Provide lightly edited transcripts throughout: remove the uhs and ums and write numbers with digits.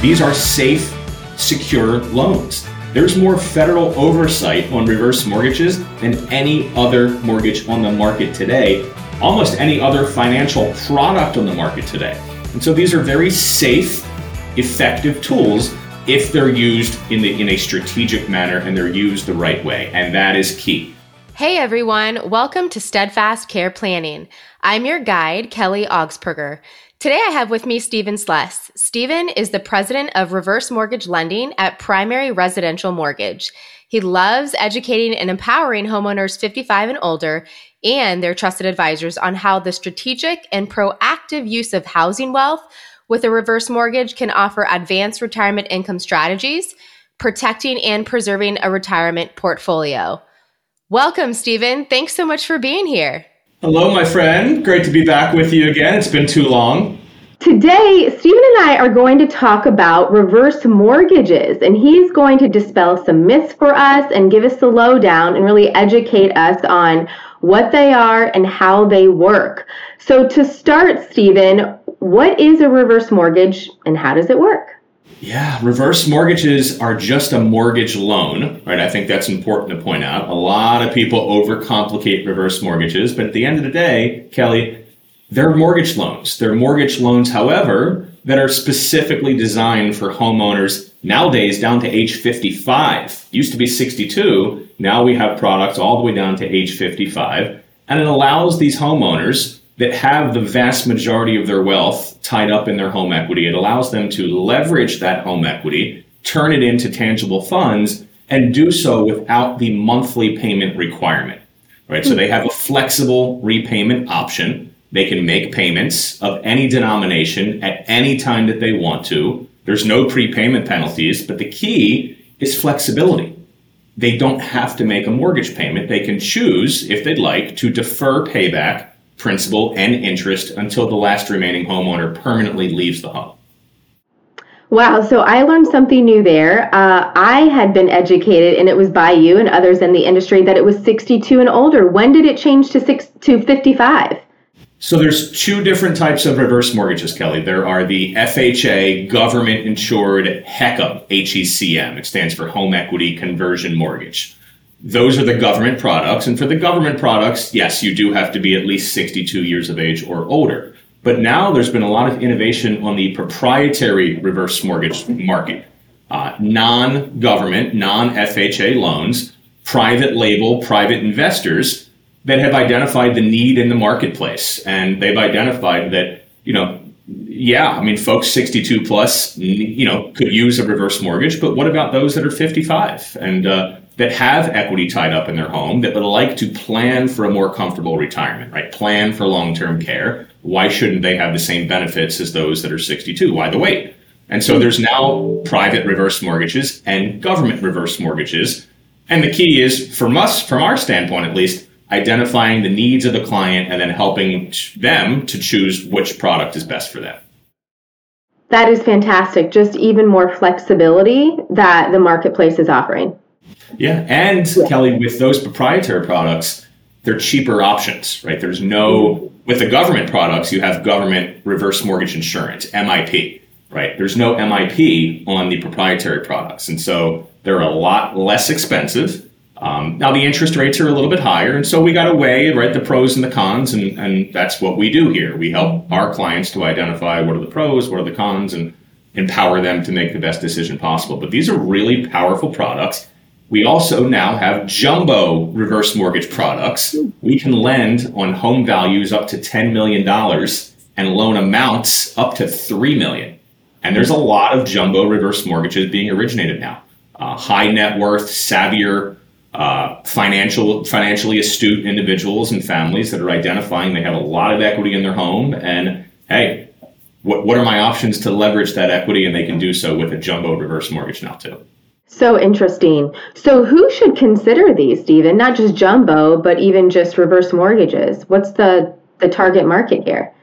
These are safe, secure loans. There's more federal oversight on reverse mortgages than any other mortgage on the market today, almost any other financial product on the market today. And so these are very safe, effective tools if they're used in a strategic manner and they're used the right way. And that is key. Hey everyone, welcome to Steadfast Care Planning. I'm your guide, Kelly Augspurger. Today I have with me Steven Sless. Steven is the president of reverse mortgage lending at Primary Residential Mortgage. He loves educating and empowering homeowners 55 and older and their trusted advisors on how the strategic and proactive use of housing wealth with a reverse mortgage can offer advanced retirement income strategies, protecting and preserving a retirement portfolio. Welcome, Steven. Thanks so much for being here. Hello, my friend. Great to be back with you again. It's been too long. Today, Steven and I are going to talk about reverse mortgages, and he's going to dispel some myths for us and give us the lowdown and really educate us on what they are and how they work. So to start, Steven, what is a reverse mortgage and how does it work? Yeah, reverse mortgages are just a mortgage loan, right? I think that's important to point out. A lot of people overcomplicate reverse mortgages, but at the end of the day, Kelly, they're mortgage loans. They're mortgage loans, however, that are specifically designed for homeowners nowadays down to age 55. Used to be 62. Now we have products all the way down to age 55, and it allows these homeowners that have the vast majority of their wealth tied up in their home equity. It allows them to leverage that home equity, turn it into tangible funds, and do so without the monthly payment requirement, right? So they have a flexible repayment option. They can make payments of any denomination at any time that they want to. There's no prepayment penalties, but the key is flexibility. They don't have to make a mortgage payment. They can choose, if they'd like, to defer payback principal and interest until the last remaining homeowner permanently leaves the home. Wow, so I learned something new there. I had been educated, and it was by you and others in the industry, that it was 62 and older. When did it change to 55? So there's two different types of reverse mortgages, Kelly. There are the FHA government-insured HECM, HECM. It stands for Home Equity Conversion Mortgage. Those are the government products. And for the government products, yes, you do have to be at least 62 years of age or older. But now there's been a lot of innovation on the proprietary reverse mortgage market. Non-government, non-FHA loans, private label, private investors that have identified the need in the marketplace. And they've identified that, folks 62 plus, could use a reverse mortgage. But what about those that are 55 and that have equity tied up in their home, that would like to plan for a more comfortable retirement, right? Plan for long-term care. Why shouldn't they have the same benefits as those that are 62? Why the wait? And so there's now private reverse mortgages and government reverse mortgages. And the key is, from us, from our standpoint at least, identifying the needs of the client and then helping them to choose which product is best for them. That is fantastic. Just even more flexibility that the marketplace is offering. Yeah. And Kelly, with those proprietary products, they're cheaper options, right? With the government products, you have government reverse mortgage insurance, MIP, right? There's no MIP on the proprietary products. And so they're a lot less expensive. Now the interest rates are a little bit higher. And so we got to weigh, right, the pros and the cons. And that's what we do here. We help our clients to identify what are the pros, what are the cons, and empower them to make the best decision possible. But these are really powerful products. We also now have jumbo reverse mortgage products. We can lend on home values up to $10 million and loan amounts up to $3 million. And there's a lot of jumbo reverse mortgages being originated now. High net worth, savvier, financially astute individuals and families that are identifying they have a lot of equity in their home. And hey, what are my options to leverage that equity? And they can do so with a jumbo reverse mortgage now too. So interesting. So who should consider these, Steven? Not just jumbo, but even just reverse mortgages. What's the target market here?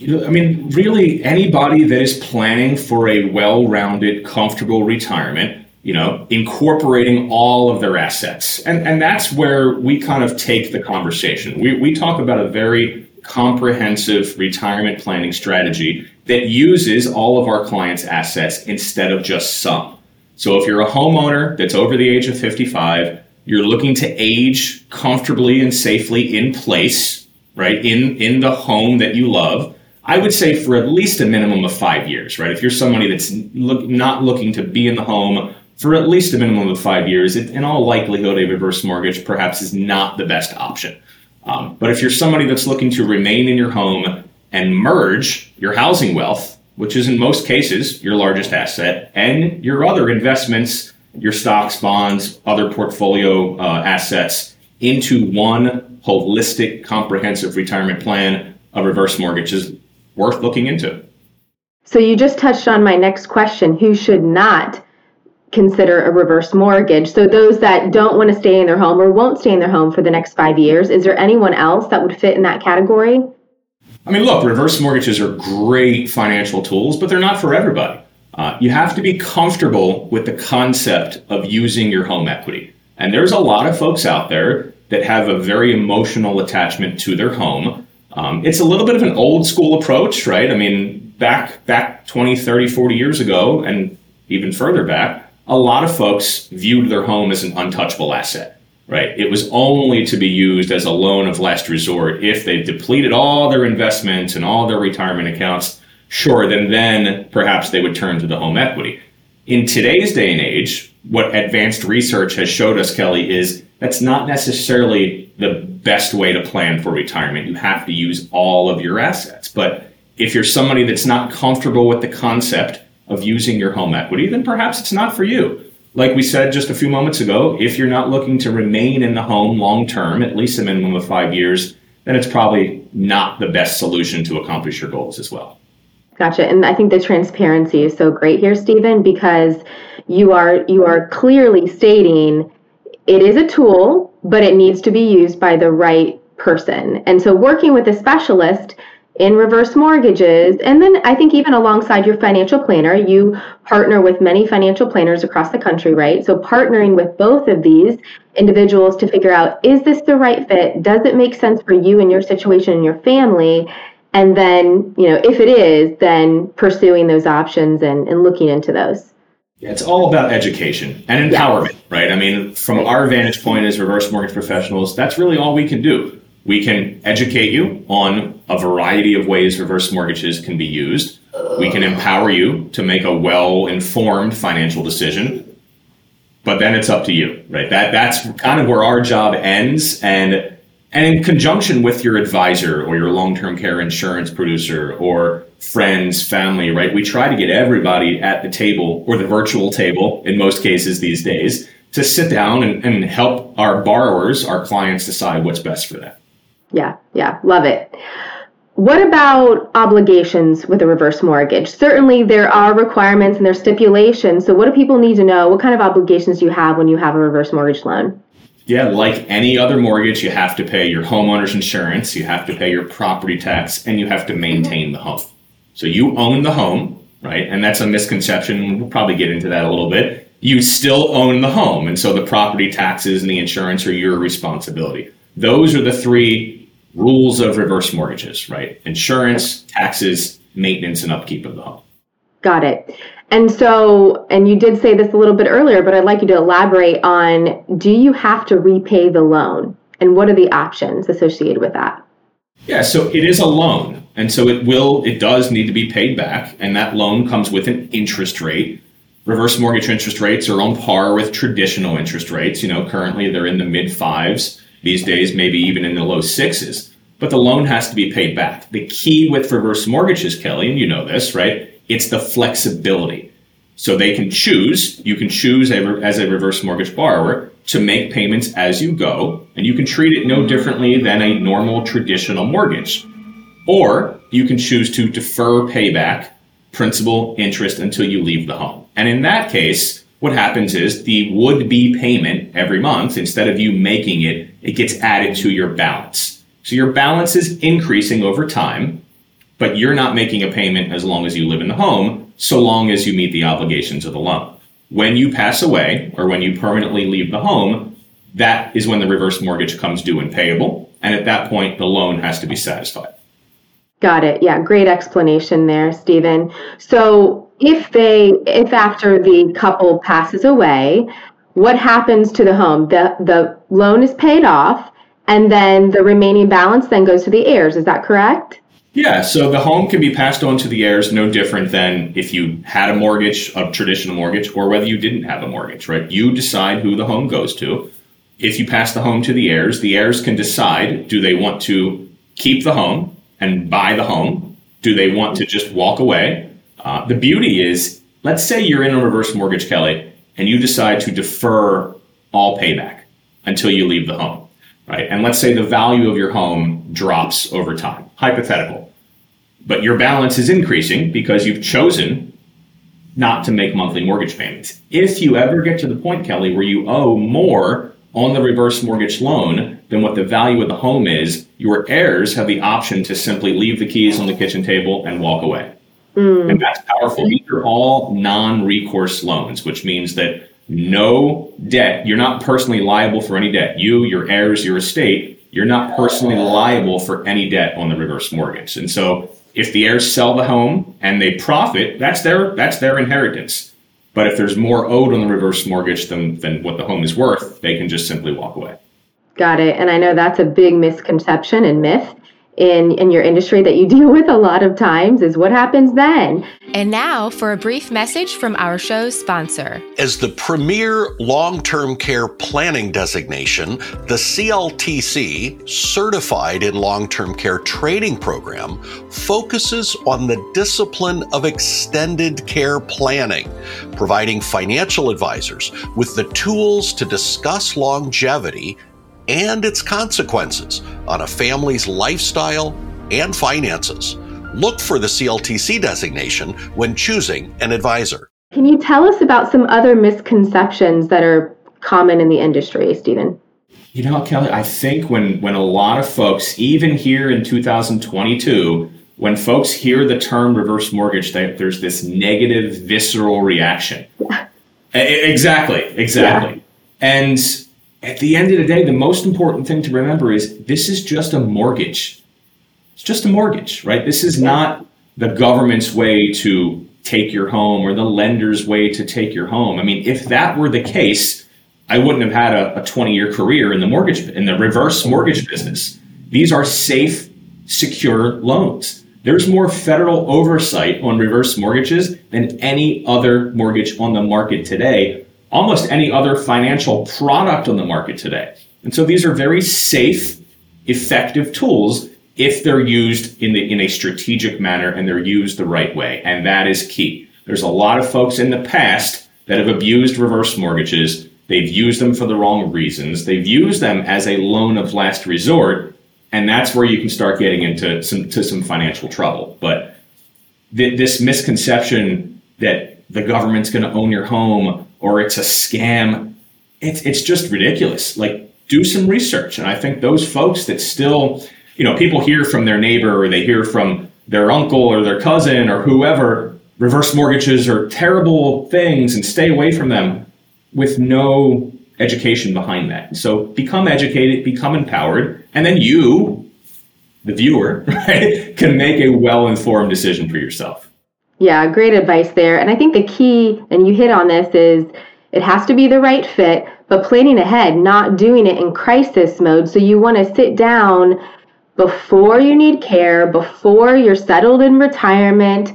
Really anybody that is planning for a well-rounded, comfortable retirement, incorporating all of their assets. And that's where we kind of take the conversation. We talk about a very comprehensive retirement planning strategy that uses all of our clients' assets instead of just some. So if you're a homeowner that's over the age of 55, you're looking to age comfortably and safely in place, right, in the home that you love, I would say for at least a minimum of 5 years, right? If you're somebody that's not looking to be in the home for at least a minimum of 5 years, in all likelihood, a reverse mortgage perhaps is not the best option. But if you're somebody that's looking to remain in your home and merge your housing wealth, which is in most cases your largest asset, and your other investments, your stocks, bonds, other portfolio assets, into one holistic, comprehensive retirement plan, a reverse mortgage is worth looking into. So you just touched on my next question, who should not consider a reverse mortgage. So those that don't want to stay in their home or won't stay in their home for the next 5 years, is there anyone else that would fit in that category? I mean, look, reverse mortgages are great financial tools, but they're not for everybody. You have to be comfortable with the concept of using your home equity. And there's a lot of folks out there that have a very emotional attachment to their home. It's a little bit of an old school approach, right? I mean, back 20, 30, 40 years ago, and even further back, a lot of folks viewed their home as an untouchable asset, right? It was only to be used as a loan of last resort if they've depleted all their investments and all their retirement accounts. Sure, then perhaps they would turn to the home equity. In today's day and age, what advanced research has showed us, Kelly, is that's not necessarily the best way to plan for retirement. You have to use all of your assets. But if you're somebody that's not comfortable with the concept of using your home equity, then perhaps it's not for you. Like we said just a few moments ago, if you're not looking to remain in the home long term, at least a minimum of 5 years, then it's probably not the best solution to accomplish your goals as well. Gotcha. And I think the transparency is so great here, Steven, because you are clearly stating it is a tool, but it needs to be used by the right person. And so working with a specialist in reverse mortgages, and then I think even alongside your financial planner, you partner with many financial planners across the country, right? So partnering with both of these individuals to figure out, is this the right fit? Does it make sense for you and your situation and your family? And then, you know, if it is, then pursuing those options and looking into those. Yeah, it's all about education and empowerment, right? I mean, from our vantage point as reverse mortgage professionals, that's really all we can do. We can educate you on a variety of ways reverse mortgages can be used. We can empower you to make a well-informed financial decision, but then it's up to you, right? That's kind of where our job ends. And in conjunction with your advisor or your long-term care insurance producer or friends, family, right? We try to get everybody at the table or the virtual table in most cases these days to sit down and help our borrowers, our clients decide what's best for them. Yeah, love it. What about obligations with a reverse mortgage? Certainly there are requirements and there's stipulations. So what do people need to know? What kind of obligations do you have when you have a reverse mortgage loan? Yeah, like any other mortgage, you have to pay your homeowner's insurance, you have to pay your property tax, and you have to maintain the home. So you own the home, right? And that's a misconception. We'll probably get into that a little bit. You still own the home. And so the property taxes and the insurance are your responsibility. Those are the three rules of reverse mortgages, right? Insurance, taxes, maintenance, and upkeep of the home. Got it. And so, and you did say this a little bit earlier, but I'd like you to elaborate on, do you have to repay the loan? And what are the options associated with that? Yeah, so it is a loan. And so it does need to be paid back. And that loan comes with an interest rate. Reverse mortgage interest rates are on par with traditional interest rates. You know, currently they're in the mid-5s. These days, maybe even in the low 6s, but the loan has to be paid back. The key with reverse mortgages, Kelly, and you know this, right? It's the flexibility. So they can choose, you can choose as a reverse mortgage borrower to make payments as you go, and you can treat it no differently than a normal traditional mortgage. Or you can choose to defer payback, principal, interest until you leave the home. And in that case, what happens is the would-be payment every month, instead of you making it, it gets added to your balance. So your balance is increasing over time, but you're not making a payment as long as you live in the home, so long as you meet the obligations of the loan. When you pass away or when you permanently leave the home, that is when the reverse mortgage comes due and payable. And at that point, the loan has to be satisfied. Got it. Yeah, great explanation there, Steven. So if after the couple passes away, what happens to the home? The loan is paid off, and then the remaining balance then goes to the heirs. Is that correct? Yeah, so the home can be passed on to the heirs, no different than if you had a mortgage, a traditional mortgage, or whether you didn't have a mortgage, right? You decide who the home goes to. If you pass the home to the heirs can decide, do they want to keep the home and buy the home? Do they want to just walk away? The beauty is, let's say you're in a reverse mortgage, Kelly, and you decide to defer all payback until you leave the home. Right? And let's say the value of your home drops over time, hypothetical, but your balance is increasing because you've chosen not to make monthly mortgage payments. If you ever get to the point, Kelly, where you owe more on the reverse mortgage loan than what the value of the home is, your heirs have the option to simply leave the keys on the kitchen table and walk away. And that's powerful. These are all non-recourse loans, which means that no debt. You're not personally liable for any debt. You, your heirs, your estate, you're not personally liable for any debt on the reverse mortgage. And so if the heirs sell the home and they profit, that's their inheritance. But if there's more owed on the reverse mortgage than what the home is worth, they can just simply walk away. Got it. And I know that's a big misconception and myth in your industry that you deal with a lot of times is what happens then. And now for a brief message from our show's sponsor. As the premier long-term care planning designation, the CLTC, Certified in Long-Term Care Training Program, focuses on the discipline of extended care planning, providing financial advisors with the tools to discuss longevity and its consequences on a family's lifestyle and finances. Look for the CLTC designation when choosing an advisor. Can you tell us about some other misconceptions that are common in the industry, Steven? You know, Kelly, I think when a lot of folks, even here in 2022, when folks hear the term reverse mortgage, there's this negative, visceral reaction. Yeah. Exactly. Yeah. And at the end of the day, the most important thing to remember is this is just a mortgage. It's just a mortgage, right? This is not the government's way to take your home or the lender's way to take your home. I mean, if that were the case, I wouldn't have had a 20-year career in the reverse mortgage business. These are safe, secure loans. There's more federal oversight on reverse mortgages than any other mortgage on the market today, almost any other financial product on the market today. And so these are very safe, effective tools if they're used in a strategic manner and they're used the right way. And that is key. There's a lot of folks in the past that have abused reverse mortgages. They've used them for the wrong reasons. They've used them as a loan of last resort. And that's where you can start getting into some financial trouble. But this misconception that the government's going to own your home or it's a scam, it's just ridiculous. Like, do some research. And I think those folks that still, you know, people hear from their neighbor or they hear from their uncle or their cousin or whoever, reverse mortgages are terrible things and stay away from them with no education behind that. So become educated, become empowered, and then you, the viewer, right, can make a well-informed decision for yourself. Yeah, great advice there. And I think the key, and you hit on this, is it has to be the right fit, but planning ahead, not doing it in crisis mode. So you want to sit down before you need care, before you're settled in retirement.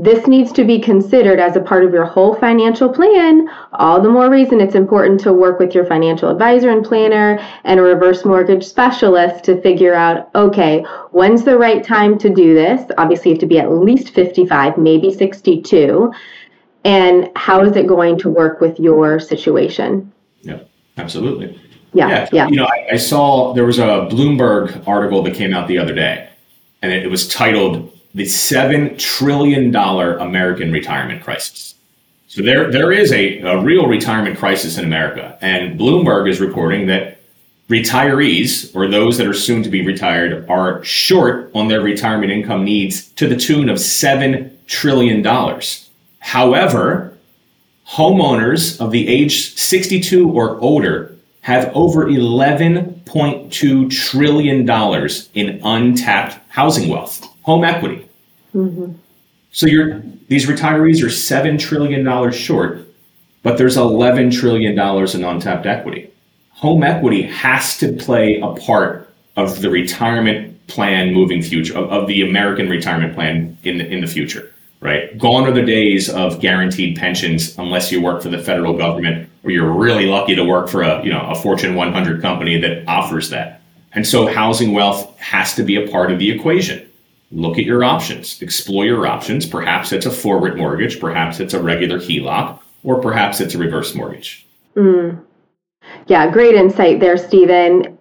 This needs to be considered as a part of your whole financial plan. All the more reason it's important to work with your financial advisor and planner and a reverse mortgage specialist to figure out, okay, when's the right time to do this? Obviously, you have to be at least 55, maybe 62. And how is it going to work with your situation? Yeah, absolutely. Yeah. You know, I saw there was a Bloomberg article that came out the other day, and it was titled the $7 trillion American retirement crisis. So there is a real retirement crisis in America. And Bloomberg is reporting that retirees, or those that are soon to be retired, are short on their retirement income needs to the tune of $7 trillion. However, homeowners of the age 62 or older have over $11.2 trillion in untapped housing wealth, home equity. Mm-hmm. So these retirees are $7 trillion short, but there's $11 trillion in untapped equity. Home equity has to play a part of the retirement plan moving future, of the American retirement plan in the future, right? Gone are the days of guaranteed pensions unless you work for the federal government or you're really lucky to work for a Fortune 100 company that offers that. And so housing wealth has to be a part of the equation. Look at your options, explore your options. Perhaps it's a forward mortgage, perhaps it's a regular HELOC, or perhaps it's a reverse mortgage. Mm. Yeah, great insight there, Steven.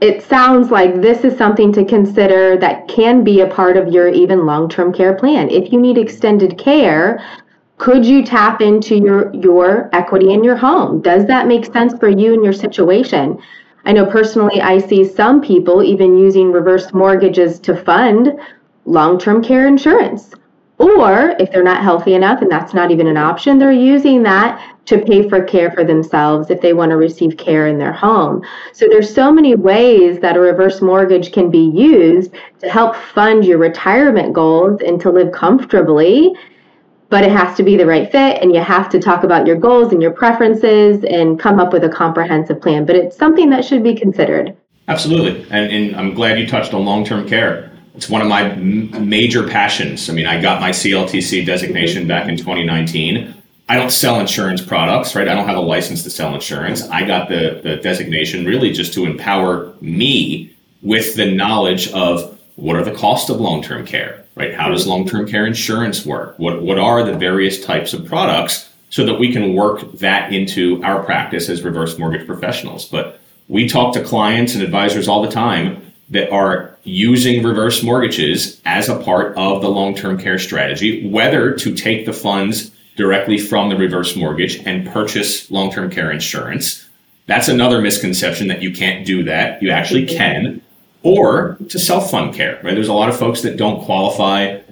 It sounds like this is something to consider that can be a part of your even long-term care plan. If you need extended care, could you tap into your equity in your home? Does that make sense for you and your situation? I know personally I see some people even using reverse mortgages to fund long-term care insurance. Or if they're not healthy enough and that's not even an option, they're using that to pay for care for themselves if they want to receive care in their home. So there's so many ways that a reverse mortgage can be used to help fund your retirement goals and to live comfortably, but it has to be the right fit and you have to talk about your goals and your preferences and come up with a comprehensive plan. But it's something that should be considered. Absolutely. And I'm glad you touched on long-term care. It's one of my major passions. I mean, I got my CLTC designation back in 2019. I don't sell insurance products, right? I don't have a license to sell insurance. I got the designation really just to empower me with the knowledge of what are the costs of long-term care, right? How does long-term care insurance work? What are the various types of products so that we can work that into our practice as reverse mortgage professionals? But we talk to clients and advisors all the time that are using reverse mortgages as a part of the long-term care strategy, whether to take the funds directly from the reverse mortgage and purchase long-term care insurance. That's another misconception that you can't do that. You actually can, or to self-fund care, right? There's a lot of folks that don't qualify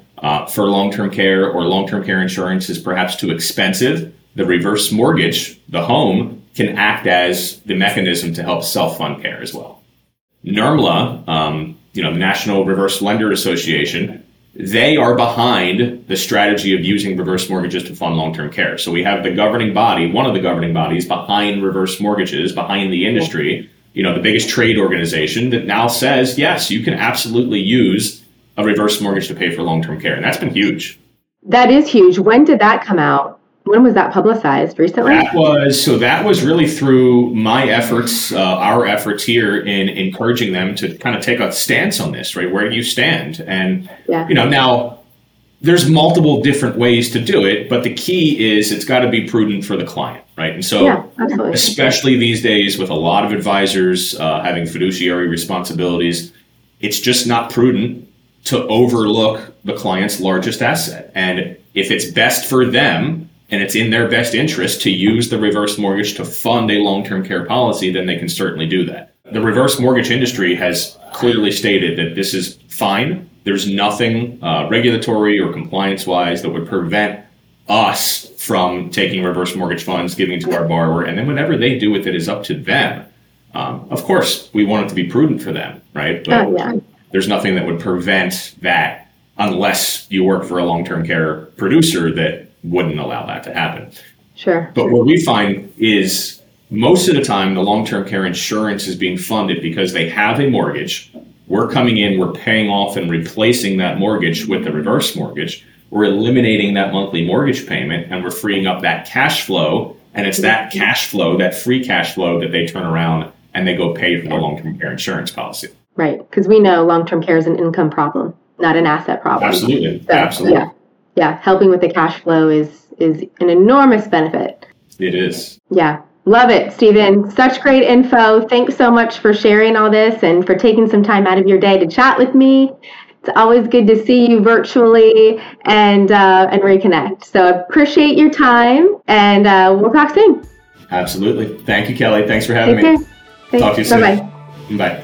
for long-term care, or long-term care insurance is perhaps too expensive. The reverse mortgage, the home, can act as the mechanism to help self-fund care as well. NIRMLA, the National Reverse Lender Association, they are behind the strategy of using reverse mortgages to fund long-term care. So we have the governing body, one of the governing bodies behind reverse mortgages, behind the industry, the biggest trade organization that now says, yes, you can absolutely use a reverse mortgage to pay for long-term care. And that's been huge. That is huge. When did that come out? When was that publicized? Recently? That was really through my efforts, our efforts here in encouraging them to kind of take a stance on this, right? Where do you stand? And, now there's multiple different ways to do it, but the key is it's got to be prudent for the client, right? And so, especially these days with a lot of advisors having fiduciary responsibilities, it's just not prudent to overlook the client's largest asset. And if it's best for them, and it's in their best interest to use the reverse mortgage to fund a long-term care policy, then they can certainly do that. The reverse mortgage industry has clearly stated that this is fine. There's nothing regulatory or compliance-wise that would prevent us from taking reverse mortgage funds, giving it to our borrower, and then whatever they do with it is up to them. Of course, we want it to be prudent for them, right? But there's nothing that would prevent that unless you work for a long-term care producer that wouldn't allow that to happen. Sure. But what we find is most of the time the long-term care insurance is being funded because they have a mortgage. We're coming in, we're paying off and replacing that mortgage with the reverse mortgage. We're eliminating that monthly mortgage payment and we're freeing up that cash flow. And it's that cash flow, that free cash flow, that they turn around and they go pay for the long-term care insurance policy. Right. Because we know long-term care is an income problem, not an asset problem. Absolutely. So, absolutely. Yeah. Yeah, helping with the cash flow is an enormous benefit. It is. Yeah. Love it, Steven. Such great info. Thanks so much for sharing all this and for taking some time out of your day to chat with me. It's always good to see you virtually and reconnect. So appreciate your time, and we'll talk soon. Absolutely. Thank you, Kelly. Thanks for having me. Thanks. Talk to you soon. Bye-bye. Bye.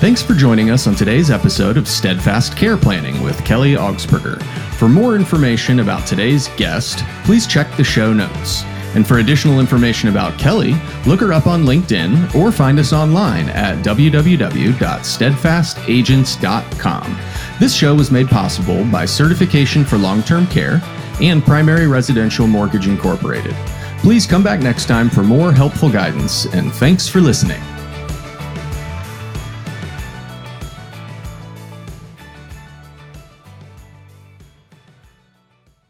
Thanks for joining us on today's episode of Steadfast Care Planning with Kelly Augspurger. For more information about today's guest, please check the show notes. And for additional information about Kelly, look her up on LinkedIn or find us online at www.SteadfastAgents.com. This show was made possible by Certification for Long-Term Care and Primary Residential Mortgage, Incorporated. Please come back next time for more helpful guidance, and thanks for listening.